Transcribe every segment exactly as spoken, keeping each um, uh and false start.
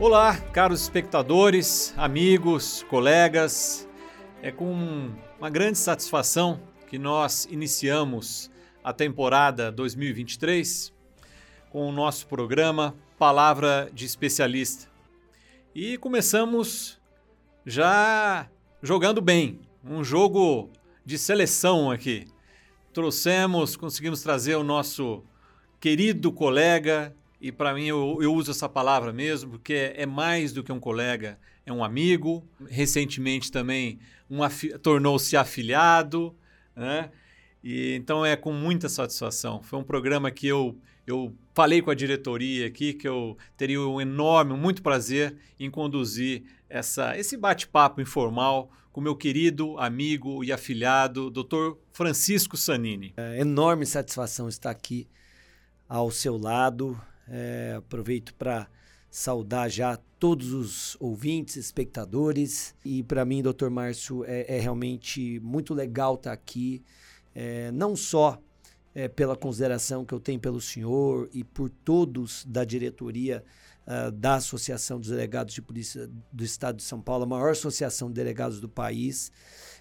Olá, caros espectadores, amigos, colegas. É com uma grande satisfação que nós iniciamos a temporada dois mil e vinte e três com o nosso programa Palavra de Especialista. E começamos já jogando bem, um jogo de seleção aqui. Trouxemos, conseguimos trazer o nosso querido colega. E para mim, eu, eu uso essa palavra mesmo, porque é, é mais do que um colega, é um amigo. Recentemente também um afi- tornou-se afiliado, né? E, então é com muita satisfação. Foi um programa que eu, eu falei com a diretoria aqui, que eu teria um enorme, muito prazer em conduzir essa, esse bate-papo informal com meu querido amigo e afiliado, doutor Francisco Sanini. É enorme satisfação estar aqui ao seu lado. É, aproveito para saudar já todos os ouvintes, espectadores. E para mim, doutor Márcio, é, é realmente muito legal estar aqui, é, não só é, pela consideração que eu tenho pelo senhor e por todos da diretoria uh, da Associação dos Delegados de Polícia do Estado de São Paulo, a maior associação de delegados do país,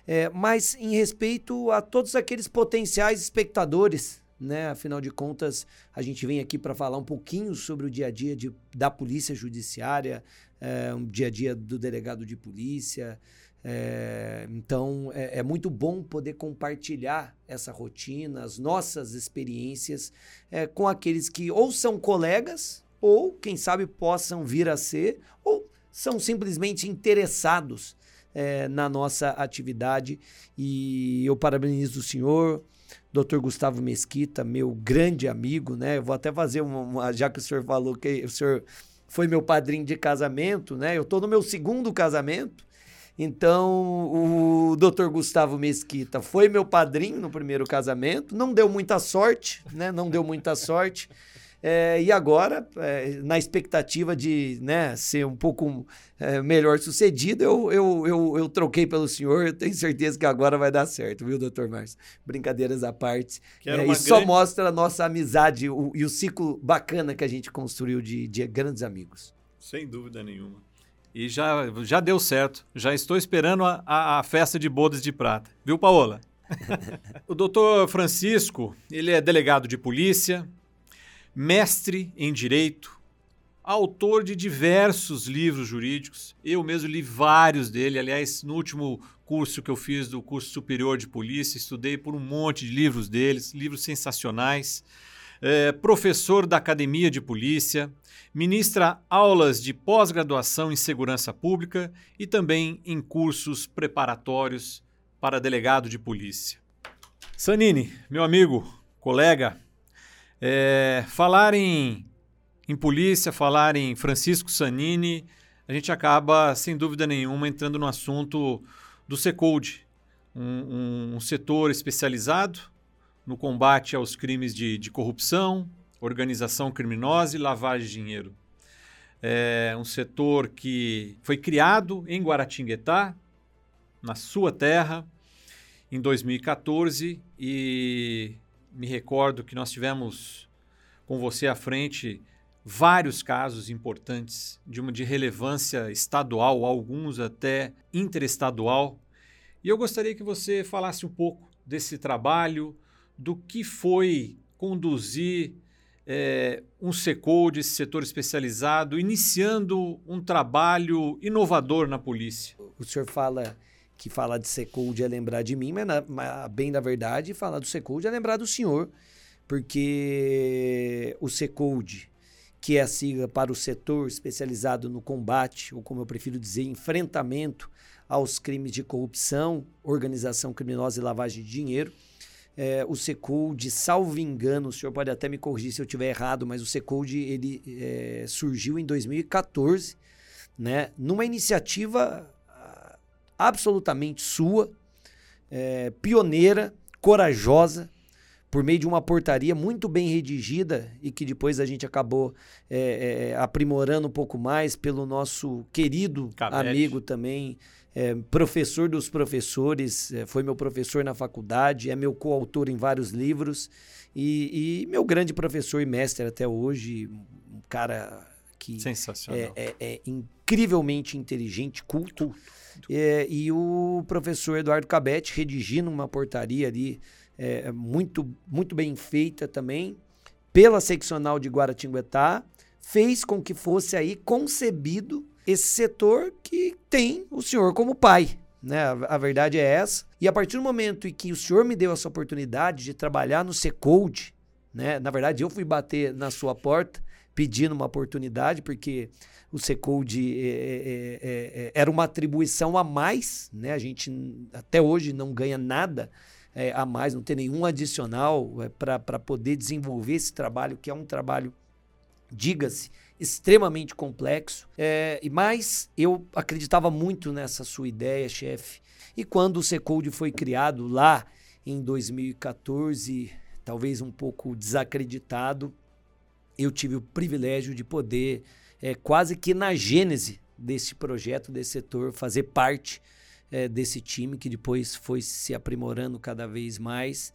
é, mas em respeito a todos aqueles potenciais espectadores, né? Afinal de contas, a gente vem aqui para falar um pouquinho sobre o dia a dia de, da polícia judiciária, é, o dia a dia do delegado de polícia. É, então, é, é muito bom poder compartilhar essa rotina, as nossas experiências é, com aqueles que ou são colegas, ou, quem sabe, possam vir a ser, ou são simplesmente interessados é, na nossa atividade. E eu parabenizo o senhor, doutor Gustavo Mesquita, meu grande amigo, né? Eu vou até fazer uma, uma... Já que o senhor falou que o senhor foi meu padrinho de casamento, né? Eu estou no meu segundo casamento. Então, o doutor Gustavo Mesquita foi meu padrinho no primeiro casamento. Não deu muita sorte, né? Não deu muita sorte. É, e agora, é, na expectativa de, né, ser um pouco é, melhor sucedido, eu, eu, eu, eu troquei pelo senhor. Eu tenho certeza que agora vai dar certo, viu, doutor Márcio? Brincadeiras à parte. É, e grande... só mostra a nossa amizade o, e o ciclo bacana que a gente construiu de, de grandes amigos. Sem dúvida nenhuma. E já, já deu certo. Já estou esperando a, a, a festa de bodas de prata. Viu, Paola? O doutor Francisco, ele é delegado de polícia, mestre em direito, autor de diversos livros jurídicos. Eu mesmo li vários dele. Aliás, no último curso que eu fiz do curso superior de polícia, estudei por um monte de livros deles, livros sensacionais. É, professor da Academia de Polícia, ministra aulas de pós-graduação em segurança pública e também em cursos preparatórios para delegado de polícia. Sanini, meu amigo, colega, É, falar em, em polícia, falar em Francisco Sanini, a gente acaba, sem dúvida nenhuma, entrando no assunto do Secode, um, um, um setor especializado no combate aos crimes de, de corrupção, organização criminosa e lavagem de dinheiro. É um setor que foi criado em Guaratinguetá, na sua terra, em dois mil e catorze e... Me recordo que nós tivemos com você à frente vários casos importantes de uma de relevância estadual, alguns até interestadual. E eu gostaria que você falasse um pouco desse trabalho, do que foi conduzir é, um Secode, esse setor especializado, iniciando um trabalho inovador na polícia. O senhor fala... que falar de Secode é lembrar de mim, mas, na, mas bem na verdade, falar do Secode é lembrar do senhor, porque o Secode, que é a sigla para o setor especializado no combate, ou como eu prefiro dizer, enfrentamento aos crimes de corrupção, organização criminosa e lavagem de dinheiro, é, o Secode, salvo engano, o senhor pode até me corrigir se eu estiver errado, mas o Secode ele, é, surgiu em dois mil e catorze, né, numa iniciativa absolutamente sua, é, pioneira, corajosa, por meio de uma portaria muito bem redigida e que depois a gente acabou é, é, aprimorando um pouco mais pelo nosso querido Cabete, amigo também, é, professor dos professores, é, foi meu professor na faculdade, é meu coautor em vários livros e, e meu grande professor e mestre até hoje, um cara que é, é, é incrivelmente inteligente, culto. É, e o professor Eduardo Cabete redigindo uma portaria ali é, muito, muito bem feita também, pela seccional de Guaratinguetá, fez com que fosse aí concebido esse setor que tem o senhor como pai. Né? A, a verdade é essa. E a partir do momento em que o senhor me deu essa oportunidade de trabalhar no Secode, né? Na verdade, eu fui bater na sua porta pedindo uma oportunidade, porque o Secode é, é, é, é, era uma atribuição a mais. Né? A gente até hoje não ganha nada é, a mais, não tem nenhum adicional é, para poder desenvolver esse trabalho, que é um trabalho, diga-se, extremamente complexo. É, mas eu acreditava muito nessa sua ideia, chefe. E quando o Secode foi criado lá em dois mil e quatorze, talvez um pouco desacreditado, eu tive o privilégio de poder, é, quase que na gênese desse projeto, desse setor, fazer parte é, desse time, que depois foi se aprimorando cada vez mais.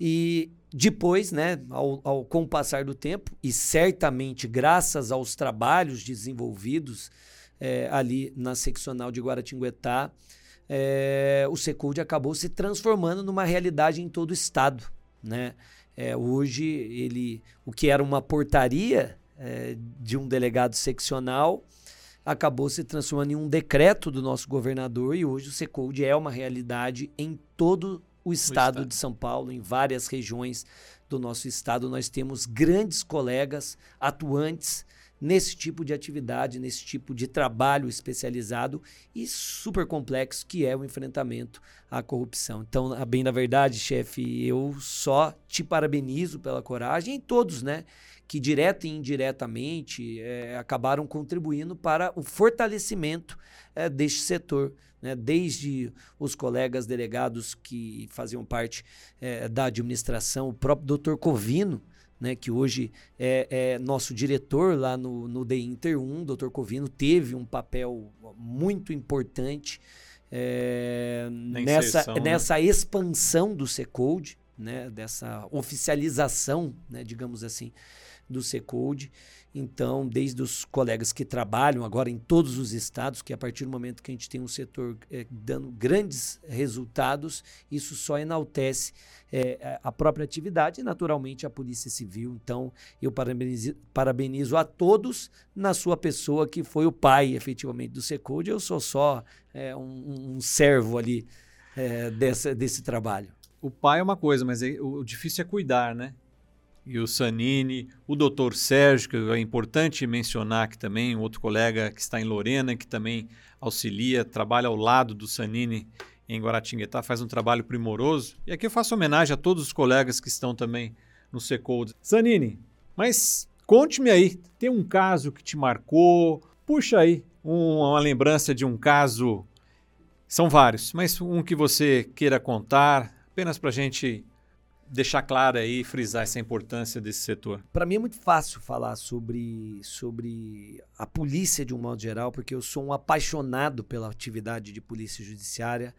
E depois, né, ao, ao, com o passar do tempo, e certamente graças aos trabalhos desenvolvidos é, ali na seccional de Guaratinguetá, é, o Secode acabou se transformando numa realidade em todo o estado. Né? É, hoje, ele, o que era uma portaria é, de um delegado seccional acabou se transformando em um decreto do nosso governador, e hoje o Secode é uma realidade em todo o O estado, o estado de São Paulo, em várias regiões do nosso estado. Nós temos grandes colegas atuantes nesse tipo de atividade, nesse tipo de trabalho especializado e super complexo, que é o enfrentamento à corrupção. Então, a bem da verdade, chefe, eu só te parabenizo pela coragem, e todos, né, que direta e indiretamente é, acabaram contribuindo para o fortalecimento é, deste setor, né? Desde os colegas delegados que faziam parte é, da administração, o próprio doutor Covino, né, que hoje é, é nosso diretor lá no, no DINTER um, doutor Covino teve um papel muito importante é, nessa, inserção, nessa né? expansão do Secode, né, dessa oficialização, né, digamos assim, do Secode. Então, desde os colegas que trabalham agora em todos os estados, que a partir do momento que a gente tem um setor é, dando grandes resultados, isso só enaltece é, a própria atividade e, naturalmente, a Polícia Civil. Então, eu parabenizo, parabenizo a todos na sua pessoa, que foi o pai, efetivamente, do Secode. Eu sou só é, um, um servo ali é, dessa, desse trabalho. O pai é uma coisa, mas é, o difícil é cuidar, né? E o Sanini, o doutor Sérgio, que é importante mencionar aqui também, um outro colega que está em Lorena, que também auxilia, trabalha ao lado do Sanini em Guaratinguetá, faz um trabalho primoroso. E aqui eu faço homenagem a todos os colegas que estão também no Secode. Sanini, mas conte-me aí, tem um caso que te marcou? Puxa aí um, uma lembrança de um caso, são vários, mas um que você queira contar, apenas para a gente deixar claro aí, frisar essa importância desse setor. Para mim é muito fácil falar sobre, sobre a polícia de um modo geral, porque eu sou um apaixonado pela atividade de polícia judiciária.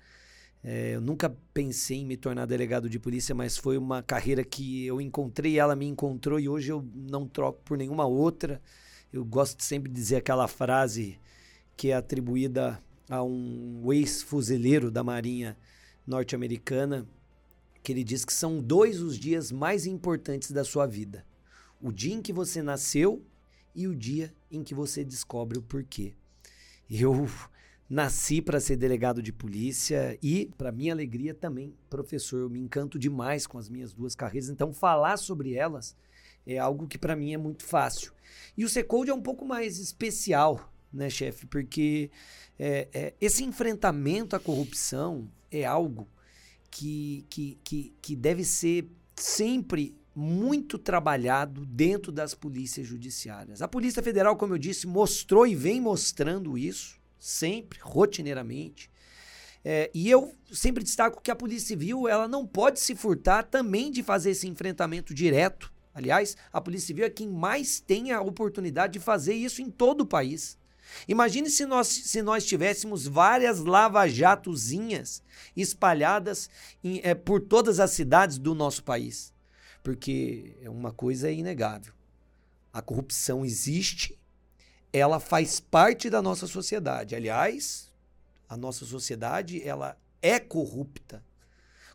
É, eu nunca pensei em me tornar delegado de polícia, mas foi uma carreira que eu encontrei, ela me encontrou, e hoje eu não troco por nenhuma outra. Eu gosto sempre de dizer aquela frase que é atribuída a um ex-fuzileiro da Marinha norte-americana, que ele diz que são dois os dias mais importantes da sua vida. O dia em que você nasceu e o dia em que você descobre o porquê. Eu nasci para ser delegado de polícia e, para minha alegria, também professor. Eu me encanto demais com as minhas duas carreiras, então falar sobre elas é algo que para mim é muito fácil. E o Secode é um pouco mais especial, né, chefe? Porque é, é, esse enfrentamento à corrupção é algo Que, que, que, que deve ser sempre muito trabalhado dentro das polícias judiciárias. A Polícia Federal, como eu disse, mostrou e vem mostrando isso sempre, rotineiramente. É, e eu sempre destaco que a Polícia Civil, ela não pode se furtar também de fazer esse enfrentamento direto. Aliás, a Polícia Civil é quem mais tem a oportunidade de fazer isso em todo o país. Imagine se nós, se nós tivéssemos várias lava-jatozinhas espalhadas em, é, por todas as cidades do nosso país. Porque uma coisa é inegável. A corrupção existe ela faz parte da nossa sociedade. Aliás, a nossa sociedade, ela é corrupta.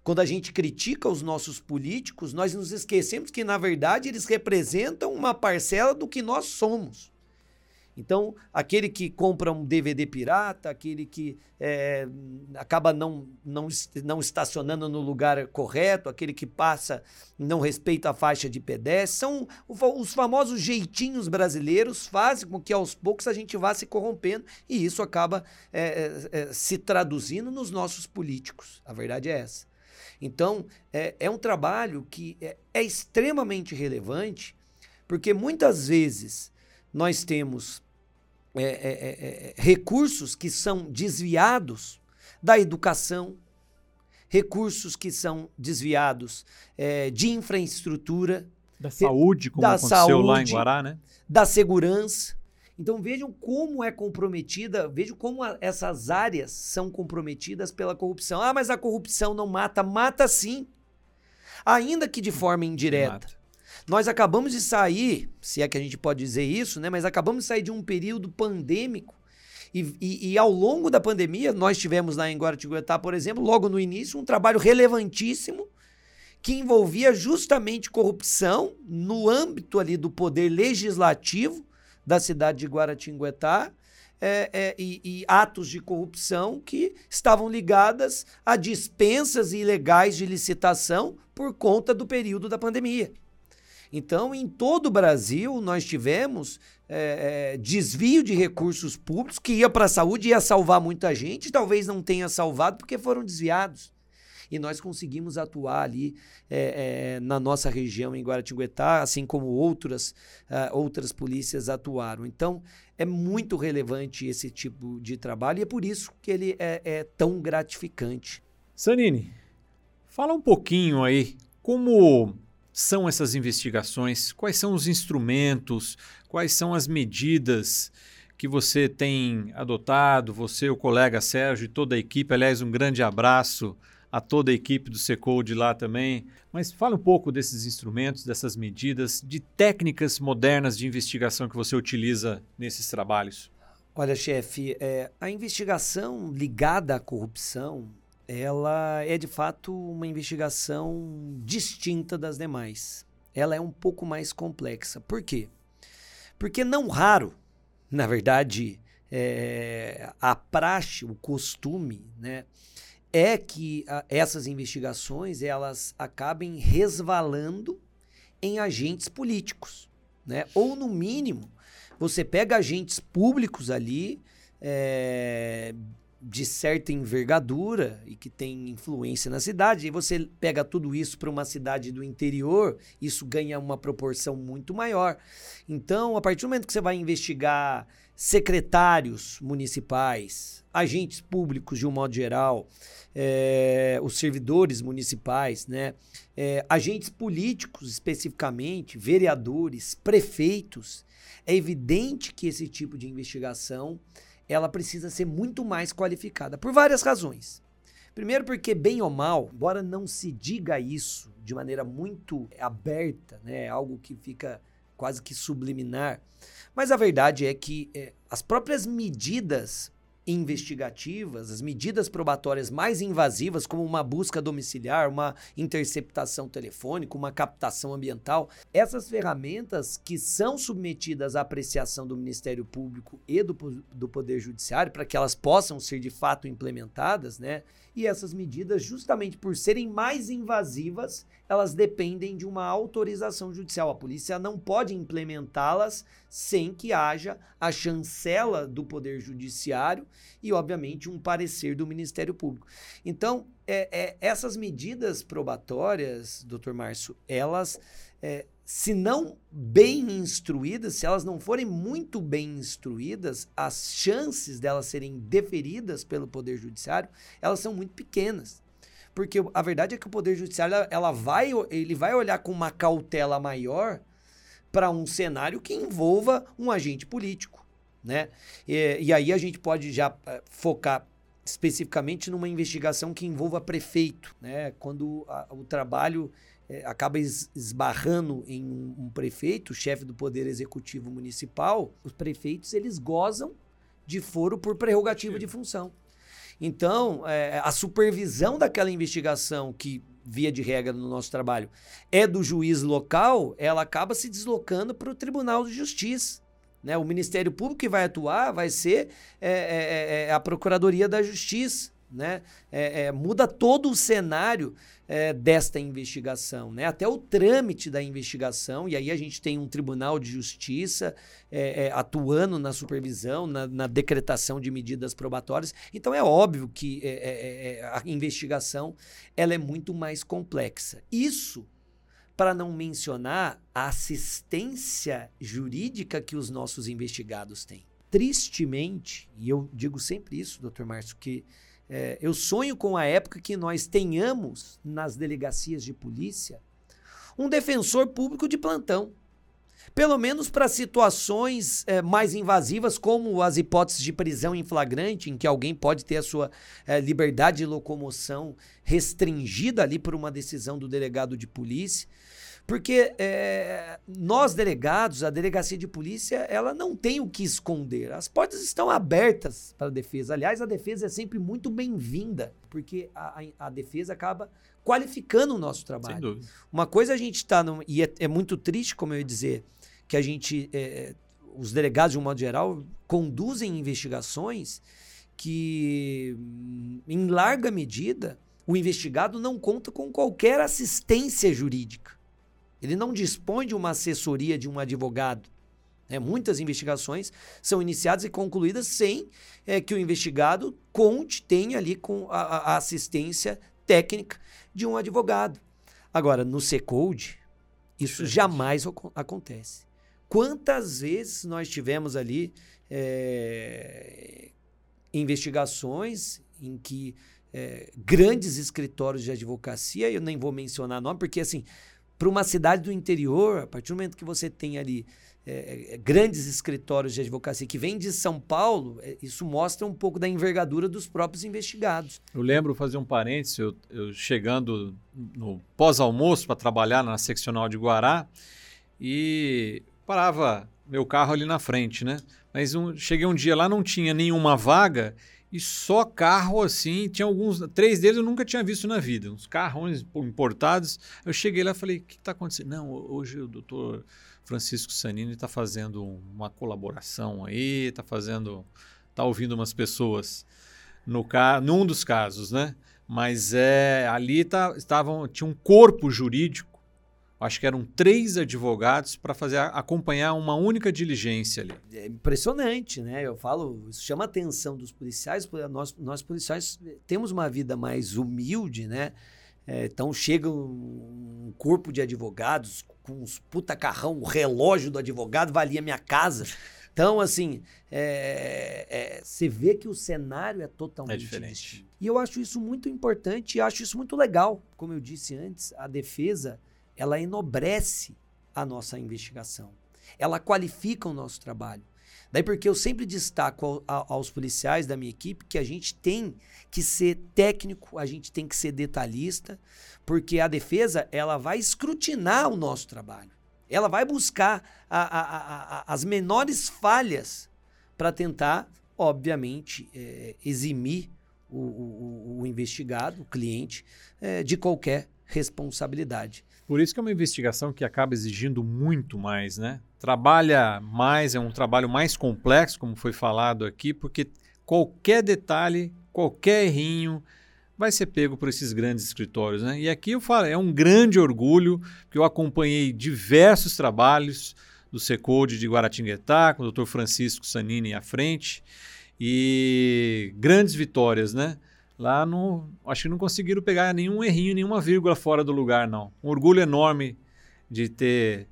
Quando a gente critica os nossos políticos, nós nos esquecemos que, na verdade, eles representam uma parcela do que nós somos. Então, aquele que compra um D V D pirata, aquele que é, acaba não, não, não estacionando no lugar correto, aquele que passa e não respeita a faixa de pedestre, são os famosos jeitinhos brasileiros, fazem com que aos poucos a gente vá se corrompendo e isso acaba é, é, se traduzindo nos nossos políticos. A verdade é essa. Então, é, é um trabalho que é, é extremamente relevante, porque muitas vezes nós temos é, é, é, recursos que são desviados da educação, recursos que são desviados é, de infraestrutura. Da saúde, como da aconteceu saúde, lá em Guará, né? Da segurança. Então vejam como é comprometida, vejam como a, essas áreas são comprometidas pela corrupção. Ah, mas a corrupção não mata. Mata sim, ainda que de forma indireta. Mata. Nós acabamos de sair, se é que a gente pode dizer isso, né? Mas acabamos de sair de um período pandêmico e, e, e ao longo da pandemia nós tivemos lá em Guaratinguetá, por exemplo, logo no início, um trabalho relevantíssimo que envolvia justamente corrupção no âmbito ali do poder legislativo da cidade de Guaratinguetá é, é, e, e atos de corrupção que estavam ligadas a dispensas ilegais de licitação por conta do período da pandemia. Então, em todo o Brasil, nós tivemos é, é, desvio de recursos públicos que ia para a saúde, ia salvar muita gente, e talvez não tenha salvado porque foram desviados. E nós conseguimos atuar ali é, é, na nossa região, em Guaratinguetá, assim como outras, uh, outras polícias atuaram. Então, é muito relevante esse tipo de trabalho e é por isso que ele é, é tão gratificante. Sanini, fala um pouquinho aí como são essas investigações, quais são os instrumentos, quais são as medidas que você tem adotado, você, o colega Sérgio e toda a equipe. Aliás, um grande abraço a toda a equipe do Secode lá também. Mas fala um pouco desses instrumentos, dessas medidas, de técnicas modernas de investigação que você utiliza nesses trabalhos. Olha, chefe, é, a investigação ligada à corrupção, ela é, de fato, uma investigação distinta das demais. Ela é um pouco mais complexa. Por quê? Porque não raro, na verdade, é, a praxe, o costume, né, é que a, essas investigações elas acabem resvalando em agentes políticos, né? Ou, no mínimo, você pega agentes públicos ali, é, de certa envergadura e que tem influência na cidade, e você pega tudo isso para uma cidade do interior, isso ganha uma proporção muito maior. Então, a partir do momento que você vai investigar secretários municipais, agentes públicos de um modo geral, é, os servidores municipais, né, é, agentes políticos especificamente, vereadores, prefeitos, é evidente que esse tipo de investigação ela precisa ser muito mais qualificada, por várias razões. Primeiro porque, bem ou mal, embora não se diga isso de maneira muito aberta, né, algo que fica quase que subliminar, mas a verdade é que é, as próprias medidas investigativas, as medidas probatórias mais invasivas, como uma busca domiciliar, uma interceptação telefônica, uma captação ambiental, essas ferramentas que são submetidas à apreciação do Ministério Público e do, do Poder Judiciário, para que elas possam ser de fato implementadas, né? E essas medidas, justamente por serem mais invasivas, elas dependem de uma autorização judicial. A polícia não pode implementá-las sem que haja a chancela do Poder Judiciário e, obviamente, um parecer do Ministério Público. Então, é, é, essas medidas probatórias, doutor Márcio, elas, é, se não bem instruídas, se elas não forem muito bem instruídas, as chances delas serem deferidas pelo Poder Judiciário, elas são muito pequenas. Porque a verdade é que o Poder Judiciário ela vai, ele vai olhar com uma cautela maior para um cenário que envolva um agente político, né? E, e aí a gente pode já focar especificamente numa investigação que envolva prefeito, né? Quando a, o trabalho é, acaba esbarrando em um, um prefeito, chefe do Poder Executivo Municipal, os prefeitos eles gozam de foro por prerrogativa de função. Então, é, a supervisão daquela investigação que, via de regra no nosso trabalho, é do juiz local, ela acaba se deslocando para o Tribunal de Justiça. Né? O Ministério Público que vai atuar vai ser é, é, é, a Procuradoria da Justiça. Né? É, é, muda todo o cenário é, desta investigação, né? Até o trâmite da investigação, e aí a gente tem um Tribunal de Justiça é, é, atuando na supervisão, na, na decretação de medidas probatórias. Então é óbvio que é, é, é, a investigação ela é muito mais complexa. Isso para não mencionar a assistência jurídica que os nossos investigados têm. Tristemente, e eu digo sempre isso, doutor Márcio, que É, eu sonho com a época que nós tenhamos nas delegacias de polícia um defensor público de plantão, pelo menos para situações é, mais invasivas, como as hipóteses de prisão em flagrante, em que alguém pode ter a sua é, liberdade de locomoção restringida ali por uma decisão do delegado de polícia, porque é, nós delegados, a delegacia de polícia, ela não tem o que esconder. As portas estão abertas para a defesa. Aliás, a defesa é sempre muito bem-vinda, porque a, a, a defesa acaba qualificando o nosso trabalho. Sem dúvida. Uma coisa a gente está... E é, é muito triste, como eu ia dizer, que a gente... É, os delegados, de um modo geral, conduzem investigações que, em larga medida, o investigado não conta com qualquer assistência jurídica. Ele não dispõe de uma assessoria de um advogado. É, muitas investigações são iniciadas e concluídas sem é, que o investigado conte, tenha ali com a, a assistência técnica de um advogado. Agora, no Secode, isso jamais acontece. Quantas vezes nós tivemos ali é, investigações em que é, grandes escritórios de advocacia, eu nem vou mencionar nome, porque assim... Para uma cidade do interior, a partir do momento que você tem ali é, grandes escritórios de advocacia que vêm de São Paulo, é, isso mostra um pouco da envergadura dos próprios investigados. Eu lembro, fazer um parênteses, eu, eu chegando no pós-almoço para trabalhar na seccional de Guará e parava meu carro ali na frente, né? Mas um, cheguei um dia lá, não tinha nenhuma vaga e só carro assim, tinha alguns, três deles eu nunca tinha visto na vida, uns carrões importados. Eu cheguei lá e falei, o que está acontecendo? Não, hoje o doutor Francisco Sanini está fazendo uma colaboração aí, está fazendo, está ouvindo umas pessoas no ca, num dos casos, né? Mas é, ali tá, estavam, tinha um corpo jurídico, acho que eram três advogados para fazer acompanhar uma única diligência ali. É impressionante, né? Eu falo, isso chama a atenção dos policiais, porque nós, nós policiais temos uma vida mais humilde, né? É, então chega um, um corpo de advogados com uns puta carrão, o relógio do advogado valia minha casa. Então, assim, é, é, você vê que o cenário é totalmente é diferente. Distinto. E eu acho isso muito importante e acho isso muito legal. Como eu disse antes, a defesa... ela enobrece a nossa investigação, ela qualifica o nosso trabalho. Daí porque eu sempre destaco ao, aos policiais da minha equipe que a gente tem que ser técnico, a gente tem que ser detalhista, porque a defesa ela vai escrutinar o nosso trabalho, ela vai buscar a, a, a, a, as menores falhas para tentar, obviamente, é, eximir o, o, o investigado, o cliente, é, de qualquer responsabilidade. Por isso que é uma investigação que acaba exigindo muito mais, né? Trabalha mais, é um trabalho mais complexo, como foi falado aqui, porque qualquer detalhe, qualquer errinho vai ser pego por esses grandes escritórios, né? E aqui eu falo, é um grande orgulho, porque eu acompanhei diversos trabalhos do Secode de Guaratinguetá, com o doutor Francisco Sanini à frente, e grandes vitórias, né? Lá não, acho que não conseguiram pegar nenhum errinho, nenhuma vírgula fora do lugar, não. Um orgulho enorme de ter,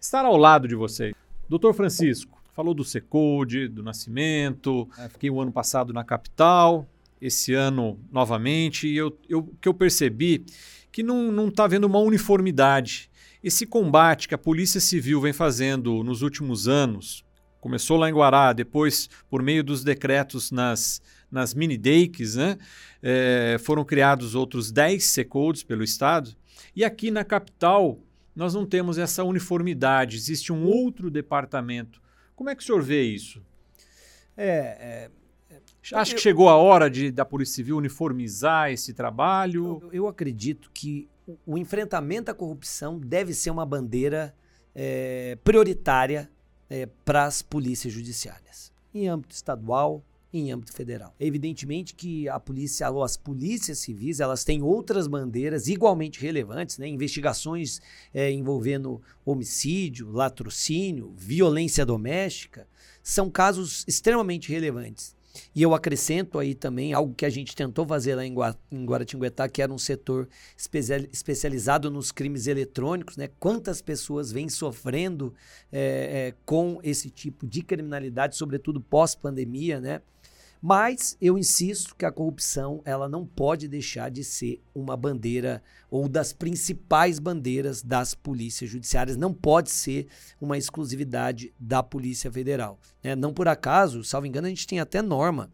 estar ao lado de vocês. doutor Francisco, falou do Secode, do Nascimento, fiquei o ano passado na capital, esse ano novamente, e eu, eu, que eu percebi que não, não está havendo uma uniformidade. Esse combate que a Polícia Civil vem fazendo nos últimos anos, começou lá em Guará, depois por meio dos decretos nas... nas mini D E I C S, né? É, foram criados outros dez Secodes pelo Estado, E aqui na capital, nós não temos essa uniformidade, existe um outro departamento. Como é que o senhor vê isso? É, é, Acho eu, que chegou a hora de, da Polícia Civil uniformizar esse trabalho? Eu, eu acredito que o, o enfrentamento à corrupção deve ser uma bandeira é, prioritária é, para as polícias judiciárias, em âmbito estadual, em âmbito federal. Evidentemente que a polícia, as polícias civis, elas têm outras bandeiras igualmente relevantes, né? Investigações é, envolvendo homicídio, latrocínio, violência doméstica, são casos extremamente relevantes. E eu acrescento aí também algo que a gente tentou fazer lá em Guaratinguetá, que era um setor especializado nos crimes eletrônicos, né? Quantas pessoas vêm sofrendo é, é, com esse tipo de criminalidade, sobretudo pós-pandemia, né? Mas eu insisto que a corrupção ela não pode deixar de ser uma bandeira ou das principais bandeiras das polícias judiciárias, não pode ser uma exclusividade da Polícia Federal, né? Não por acaso, salvo engano, a gente tem até norma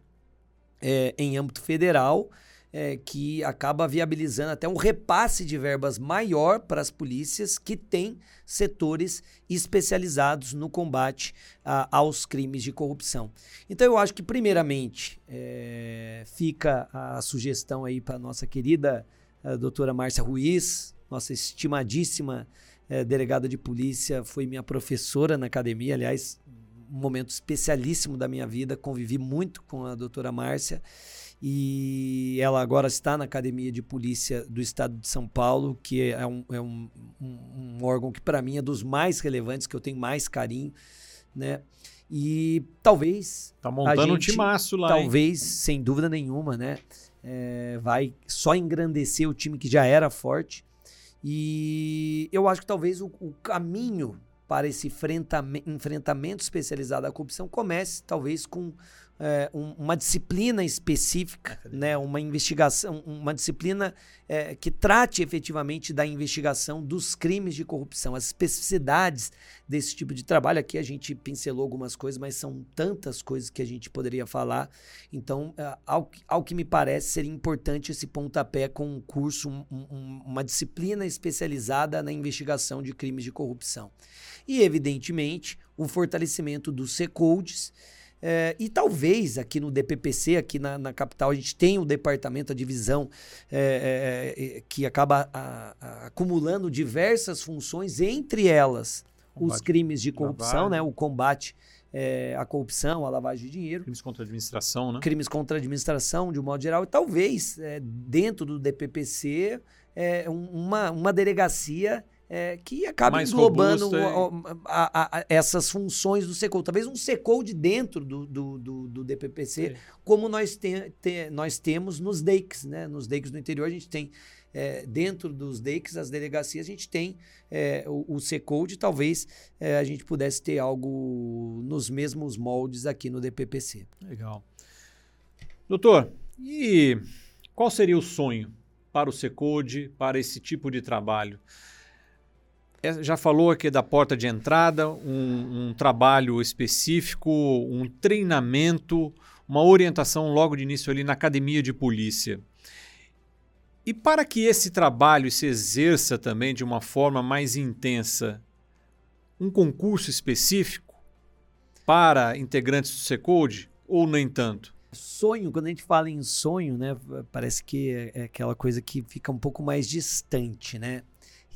é, em âmbito federal é, que acaba viabilizando até um repasse de verbas maior para as polícias que têm setores especializados no combate a, aos crimes de corrupção. Então eu acho que primeiramente é, fica a sugestão aí para a nossa querida a doutora Márcia Ruiz, nossa estimadíssima é, delegada de polícia, foi minha professora na academia, aliás, um momento especialíssimo da minha vida, convivi muito com a doutora Márcia, e ela agora está na Academia de Polícia do Estado de São Paulo, que é um, é um, um, um órgão que para mim é dos mais relevantes, que eu tenho mais carinho, né? E talvez... Tá montando a gente, um timaço lá, talvez, hein? Sem dúvida nenhuma, né? É, vai só engrandecer o time que já era forte. E eu acho que talvez o, o caminho para esse enfrentamento, enfrentamento especializado à corrupção comece talvez com... É, um, uma disciplina específica, né? Uma investigação, uma disciplina é, que trate efetivamente da investigação dos crimes de corrupção, as especificidades desse tipo de trabalho. Aqui a gente pincelou algumas coisas, mas são tantas coisas que a gente poderia falar. Então, ao, ao que me parece, seria importante esse pontapé com um curso, um, um, uma disciplina especializada na investigação de crimes de corrupção. E, evidentemente, o fortalecimento dos Secodes. É, e talvez aqui no D P P C, aqui na, na capital, a gente tem o departamento, a divisão é, é, que acaba a, a, acumulando diversas funções, entre elas combate, os crimes de corrupção, né, o combate é, à corrupção, à lavagem de dinheiro. Crimes contra a administração, né? Crimes contra a administração, de um modo geral. E talvez, é, dentro do D P P C, é, uma, uma delegacia... É, que acaba mais englobando robusta, a, a, a, essas funções do Secode. Talvez um Secode dentro do, do, do, do D P P C, é. como nós, te, te, nós temos nos D E I C S, né? Nos D E I C S do interior, a gente tem, é, dentro dos D E I C S, as delegacias, a gente tem é, o, o Secode. Talvez é, a gente pudesse ter algo nos mesmos moldes aqui no D P P C. Legal. Doutor, e qual seria o sonho para o Secode, para esse tipo de trabalho? Já falou aqui da porta de entrada, um, um trabalho específico, um treinamento, uma orientação logo de início ali na Academia de Polícia. E para que esse trabalho se exerça também de uma forma mais intensa, um concurso específico para integrantes do Secode ou nem tanto? Sonho, quando a gente fala em sonho, né, parece que é aquela coisa que fica um pouco mais distante, né?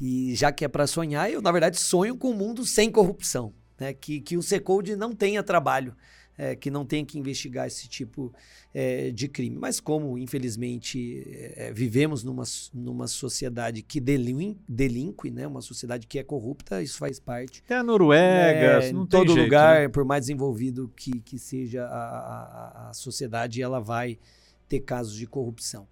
E já que é para sonhar, eu, na verdade, sonho com um mundo sem corrupção, né? Que, que o Secode não tenha trabalho, é, que não tenha que investigar esse tipo é, de crime. Mas como, infelizmente, é, vivemos numa, numa sociedade que delin, delinque, né? Uma sociedade que é corrupta, isso faz parte. Até a Noruega, né? Não tem jeito. Em todo lugar, né? Por mais desenvolvido que, que seja a, a, a sociedade, ela vai ter casos de corrupção.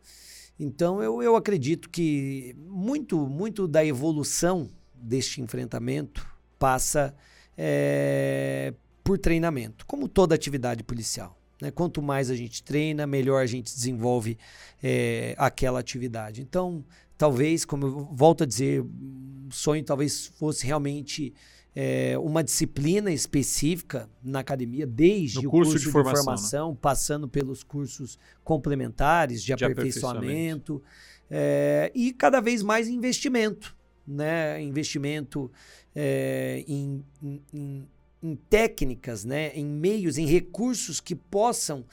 Então, eu, eu acredito que muito, muito da evolução deste enfrentamento passa é, por treinamento, como toda atividade policial, né? Quanto mais a gente treina, melhor a gente desenvolve é, aquela atividade. Então, talvez, como eu volto a dizer, o sonho talvez fosse realmente é, uma disciplina específica na academia, desde o curso de, de formação, né? Passando pelos cursos complementares de, de aperfeiçoamento, aperfeiçoamento. é, e cada vez mais investimento, né? Investimento é, em, em, em técnicas, né? Em meios, em recursos que possam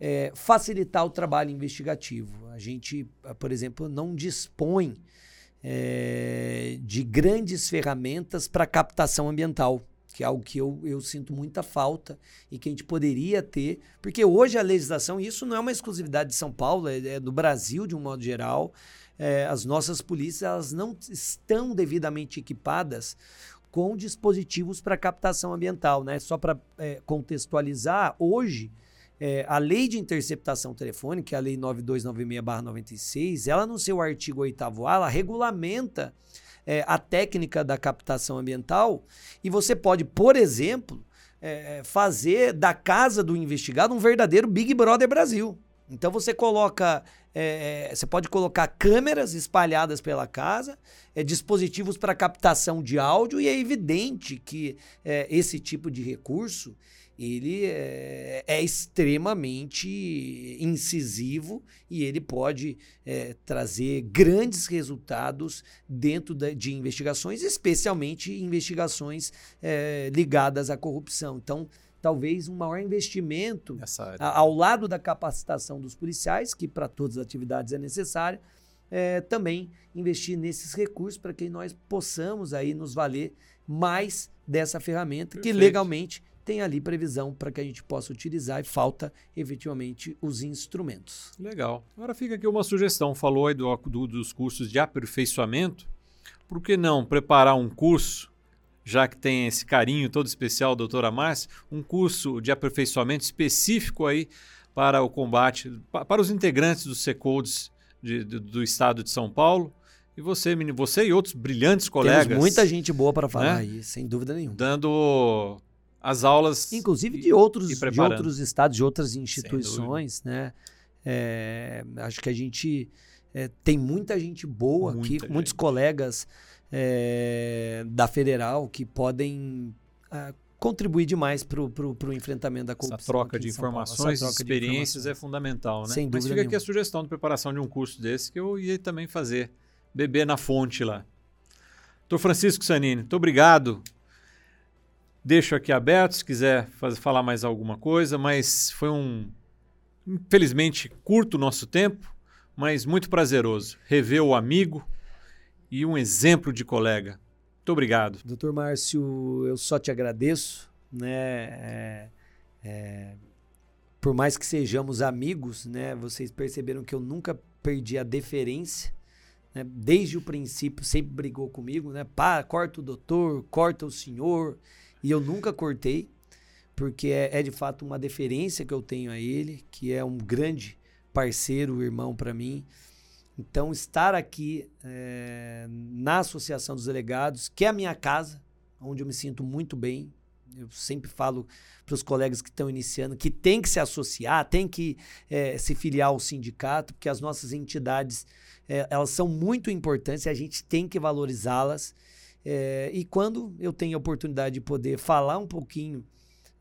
é, facilitar o trabalho investigativo. A gente, por exemplo, não dispõe é, de grandes ferramentas para captação ambiental, que é algo que eu, eu sinto muita falta e que a gente poderia ter, porque hoje a legislação, isso não é uma exclusividade de São Paulo, é, é do Brasil de um modo geral, é, as nossas polícias elas não estão devidamente equipadas com dispositivos para captação ambiental, né? Só para é, contextualizar, hoje é, a lei de interceptação telefônica, a lei nove dois nove seis barra noventa e seis, ela no seu artigo oitavo A, ela regulamenta É, a técnica da captação ambiental, e você pode, por exemplo, é, fazer da casa do investigado um verdadeiro Big Brother Brasil. Então você coloca, é, você pode colocar câmeras espalhadas pela casa, é, dispositivos para captação de áudio, e é evidente que é, esse tipo de recurso ele é, é extremamente incisivo e ele pode é, trazer grandes resultados dentro da, de investigações, especialmente investigações é, ligadas à corrupção. Então, talvez um maior investimento a, ao lado da capacitação dos policiais, que para todas as atividades é necessário, é, também investir nesses recursos para que nós possamos aí nos valer mais dessa ferramenta. Perfeito. Que legalmente tem ali previsão para que a gente possa utilizar e falta, efetivamente, os instrumentos. Legal. Agora fica aqui uma sugestão. Falou aí do, do, dos cursos de aperfeiçoamento. Por que não preparar um curso, já que tem esse carinho todo especial, doutora Márcia, um curso de aperfeiçoamento específico aí para o combate, para, para os integrantes dos Secodes de, de, do Estado de São Paulo? E você, você e outros brilhantes colegas. Temos muita gente boa para falar, né? Aí, sem dúvida nenhuma. Dando as aulas, inclusive de outros, de outros estados, de outras instituições, né? É, acho que a gente é, tem muita gente boa muita aqui, gente. Muitos colegas é, da Federal que podem é, contribuir demais para o enfrentamento da corrupção. Essa troca de informações, troca experiências de informações. É fundamental, né? Sem dúvida Mas fica nenhuma. Aqui a sugestão de preparação de um curso desse que eu ia também fazer, beber na fonte lá. doutor Francisco Sanini, muito obrigado. Deixo aqui aberto se quiser fazer, falar mais alguma coisa, mas foi um, infelizmente, curto o nosso tempo, mas muito prazeroso. Rever o amigo e um exemplo de colega. Muito obrigado. doutor Márcio, eu só te agradeço, né? É, é, por mais que sejamos amigos, né? Vocês perceberam que eu nunca perdi a deferência. Né? Desde o princípio, sempre brigou comigo, né? Pá, corta o doutor, corta o senhor. E eu nunca cortei, porque é, é de fato uma deferência que eu tenho a ele, que é um grande parceiro, irmão para mim. Então, estar aqui é, na Associação dos Delegados, que é a minha casa, onde eu me sinto muito bem. Eu sempre falo para os colegas que estão iniciando que tem que se associar, tem que é, se filiar ao sindicato, porque as nossas entidades é, elas são muito importantes e a gente tem que valorizá-las. É, e quando eu tenho a oportunidade de poder falar um pouquinho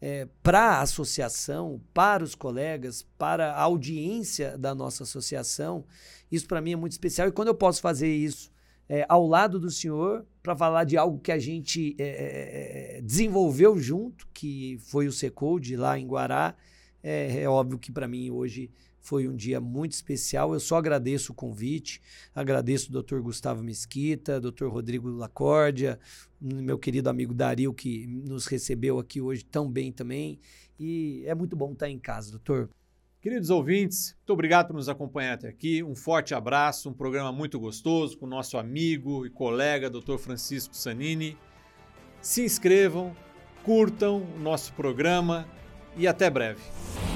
é, para a associação, para os colegas, para a audiência da nossa associação, isso para mim é muito especial. E quando eu posso fazer isso é, ao lado do senhor, para falar de algo que a gente é, desenvolveu junto, que foi o Secode lá em Guará, é, é óbvio que para mim hoje foi um dia muito especial. Eu só agradeço o convite, agradeço o doutor Gustavo Mesquita, doutor Rodrigo Lacórdia, meu querido amigo Dario, que nos recebeu aqui hoje tão bem também. E é muito bom estar em casa, doutor. Queridos ouvintes, muito obrigado por nos acompanhar até aqui. Um forte abraço, um programa muito gostoso com o nosso amigo e colega doutor Francisco Sanini. Se inscrevam, curtam o nosso programa e até breve.